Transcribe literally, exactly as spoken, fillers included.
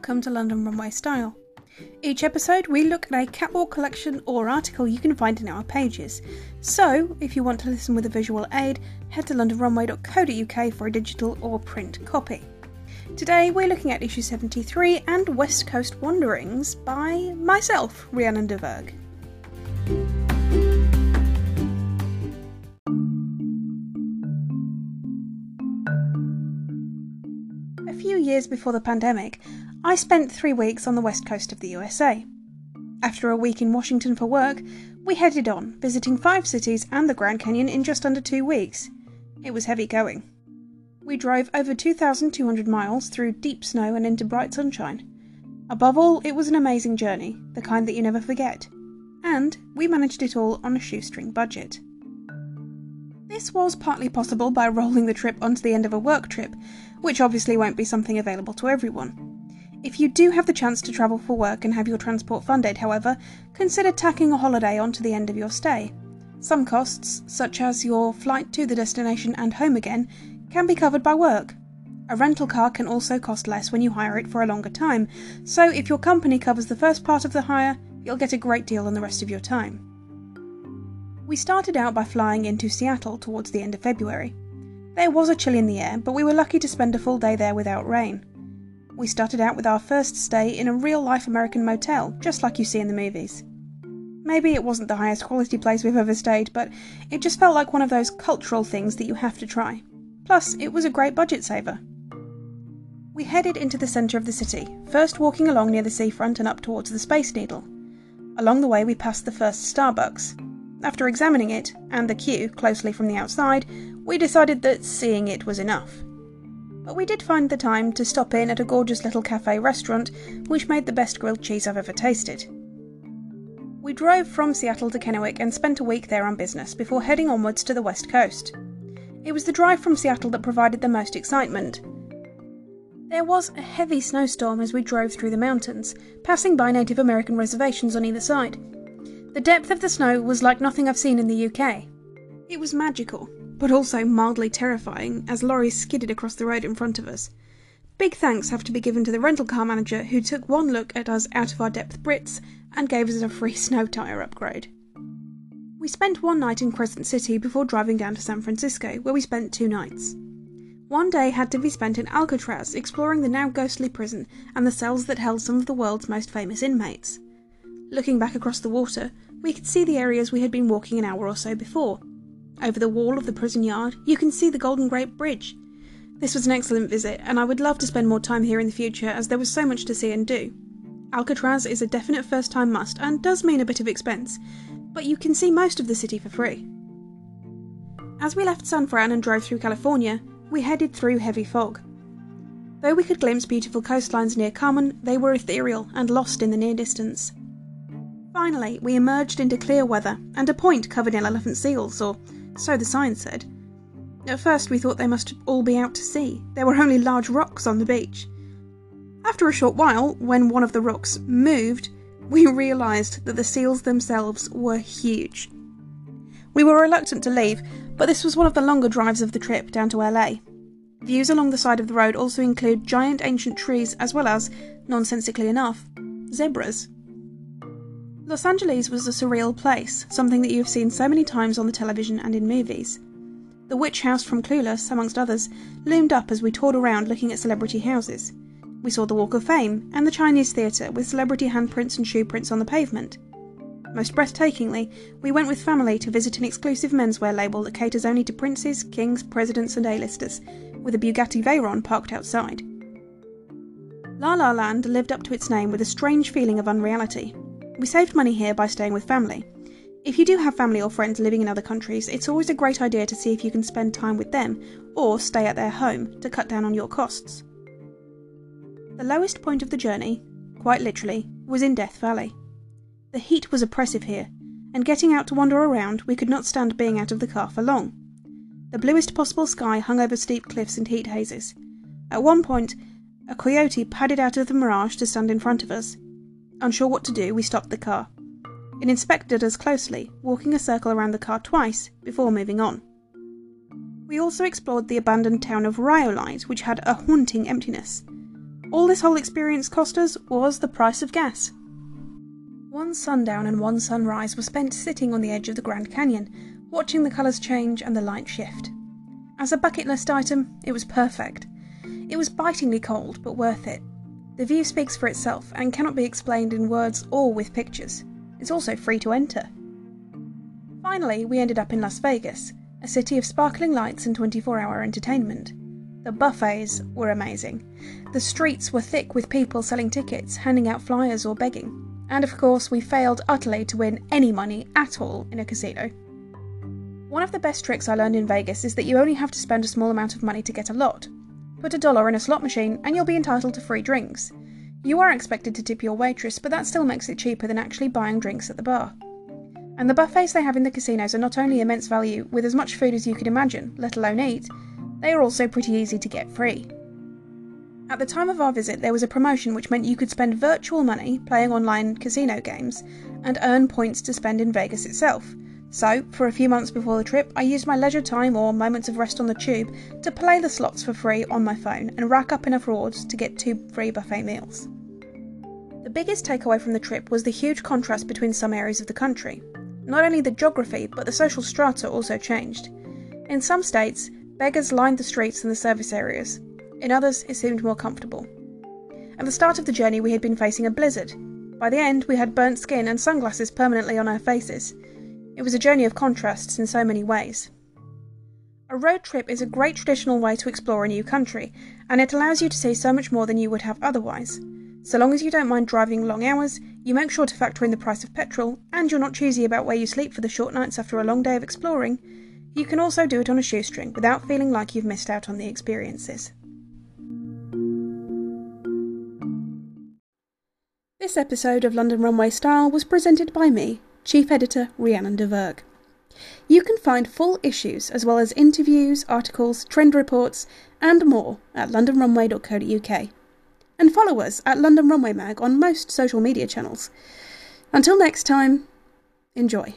welcome to London Runway Style. Each episode we look at a catwalk collection or article you can find in our pages, so if you want to listen with a visual aid, head to london runway dot co dot U K for a digital or print copy. Today we're looking at issue seventy-three and West Coast Wanderings by myself, Rhiannon D'Averc. A few years before the pandemic, I spent three weeks on the west coast of the U S A. After a week in Washington for work, we headed on, visiting five cities and the Grand Canyon in just under two weeks. It was heavy going. We drove over two thousand two hundred miles through deep snow and into bright sunshine. Above all, it was an amazing journey, the kind that you never forget. And we managed it all on a shoestring budget. This was partly possible by rolling the trip onto the end of a work trip, which obviously won't be something available to everyone. If you do have the chance to travel for work and have your transport funded, however, consider tacking a holiday onto the end of your stay. Some costs, such as your flight to the destination and home again, can be covered by work. A rental car can also cost less when you hire it for a longer time, so if your company covers the first part of the hire, you'll get a great deal on the rest of your time. We started out by flying into Seattle towards the end of February. There was a chill in the air, but we were lucky to spend a full day there without rain. We started out with our first stay in a real-life American motel, just like you see in the movies. Maybe it wasn't the highest quality place we've ever stayed, but it just felt like one of those cultural things that you have to try. Plus, it was a great budget saver. We headed into the centre of the city, first walking along near the seafront and up towards the Space Needle. Along the way we passed the first Starbucks. After examining it, and the queue closely from the outside, we decided that seeing it was enough. But we did find the time to stop in at a gorgeous little cafe restaurant which made the best grilled cheese I've ever tasted. We drove from Seattle to Kennewick and spent a week there on business before heading onwards to the west coast. It was the drive from Seattle that provided the most excitement. There was a heavy snowstorm as we drove through the mountains, passing by Native American reservations on either side. The depth of the snow was like nothing I've seen in the U K. It was magical, but also mildly terrifying as lorries skidded across the road in front of us. Big thanks have to be given to the rental car manager who took one look at us out of our depth Brits and gave us a free snow tyre upgrade. We spent one night in Crescent City before driving down to San Francisco, where we spent two nights. One day had to be spent in Alcatraz, exploring the now ghostly prison and the cells that held some of the world's most famous inmates. Looking back across the water, we could see the areas we had been walking an hour or so before. Over the wall of the prison yard, you can see the Golden Gate Bridge. This was an excellent visit, and I would love to spend more time here in the future as there was so much to see and do. Alcatraz is a definite first-time must and does mean a bit of expense, but you can see most of the city for free. As we left San Fran and drove through California, we headed through heavy fog. Though we could glimpse beautiful coastlines near Carmel, they were ethereal and lost in the near distance. Finally, we emerged into clear weather and a point covered in elephant seals, or so the sign said. At first we thought they must all be out to sea. There were only large rocks on the beach. After a short while, when one of the rocks moved, we realised that the seals themselves were huge. We were reluctant to leave, but this was one of the longer drives of the trip down to L A. Views along the side of the road also include giant ancient trees as well as, nonsensically enough, zebras. Los Angeles was a surreal place, something that you have seen so many times on the television and in movies. The witch house from Clueless, amongst others, loomed up as we toured around looking at celebrity houses. We saw the Walk of Fame and the Chinese Theatre with celebrity handprints and shoe prints on the pavement. Most breathtakingly, we went with family to visit an exclusive menswear label that caters only to princes, kings, presidents and A-listers, with a Bugatti Veyron parked outside. La La Land lived up to its name with a strange feeling of unreality. We saved money here by staying with family. If you do have family or friends living in other countries, it's always a great idea to see if you can spend time with them, or stay at their home, to cut down on your costs. The lowest point of the journey, quite literally, was in Death Valley. The heat was oppressive here, and getting out to wander around, we could not stand being out of the car for long. The bluest possible sky hung over steep cliffs and heat hazes. At one point, a coyote padded out of the mirage to stand in front of us. Unsure what to do, we stopped the car. It inspected us closely, walking a circle around the car twice before moving on. We also explored the abandoned town of Rhyolite, which had a haunting emptiness. All this whole experience cost us was the price of gas. One sundown and one sunrise were spent sitting on the edge of the Grand Canyon, watching the colours change and the light shift. As a bucket list item, it was perfect. It was bitingly cold, but worth it. The view speaks for itself and cannot be explained in words or with pictures. It's also free to enter. Finally, we ended up in Las Vegas, a city of sparkling lights and twenty-four hour entertainment. The buffets were amazing. The streets were thick with people selling tickets, handing out flyers or begging. And of course, we failed utterly to win any money at all in a casino. One of the best tricks I learned in Vegas is that you only have to spend a small amount of money to get a lot. Put a dollar in a slot machine and you'll be entitled to free drinks. You are expected to tip your waitress, but that still makes it cheaper than actually buying drinks at the bar. And the buffets they have in the casinos are not only immense value, with as much food as you could imagine, let alone eat, they are also pretty easy to get free. At the time of our visit, there was a promotion which meant you could spend virtual money playing online casino games and earn points to spend in Vegas itself. So, for a few months before the trip, I used my leisure time or moments of rest on the tube to play the slots for free on my phone and rack up enough rewards to get two free buffet meals. The biggest takeaway from the trip was the huge contrast between some areas of the country. Not only the geography, but the social strata also changed. In some states, beggars lined the streets and the service areas. In others, it seemed more comfortable. At the start of the journey, we had been facing a blizzard. By the end, we had burnt skin and sunglasses permanently on our faces. It was a journey of contrasts in so many ways. A road trip is a great traditional way to explore a new country, and it allows you to see so much more than you would have otherwise. So long as you don't mind driving long hours, you make sure to factor in the price of petrol, and you're not choosy about where you sleep for the short nights after a long day of exploring, you can also do it on a shoestring without feeling like you've missed out on the experiences. This episode of London Runway Style was presented by me, Chief Editor Rhiannon D'Averc. You can find full issues as well as interviews, articles, trend reports and more at london runway dot co dot uk, and follow us at London Runway Mag on most social media channels. Until next time, enjoy.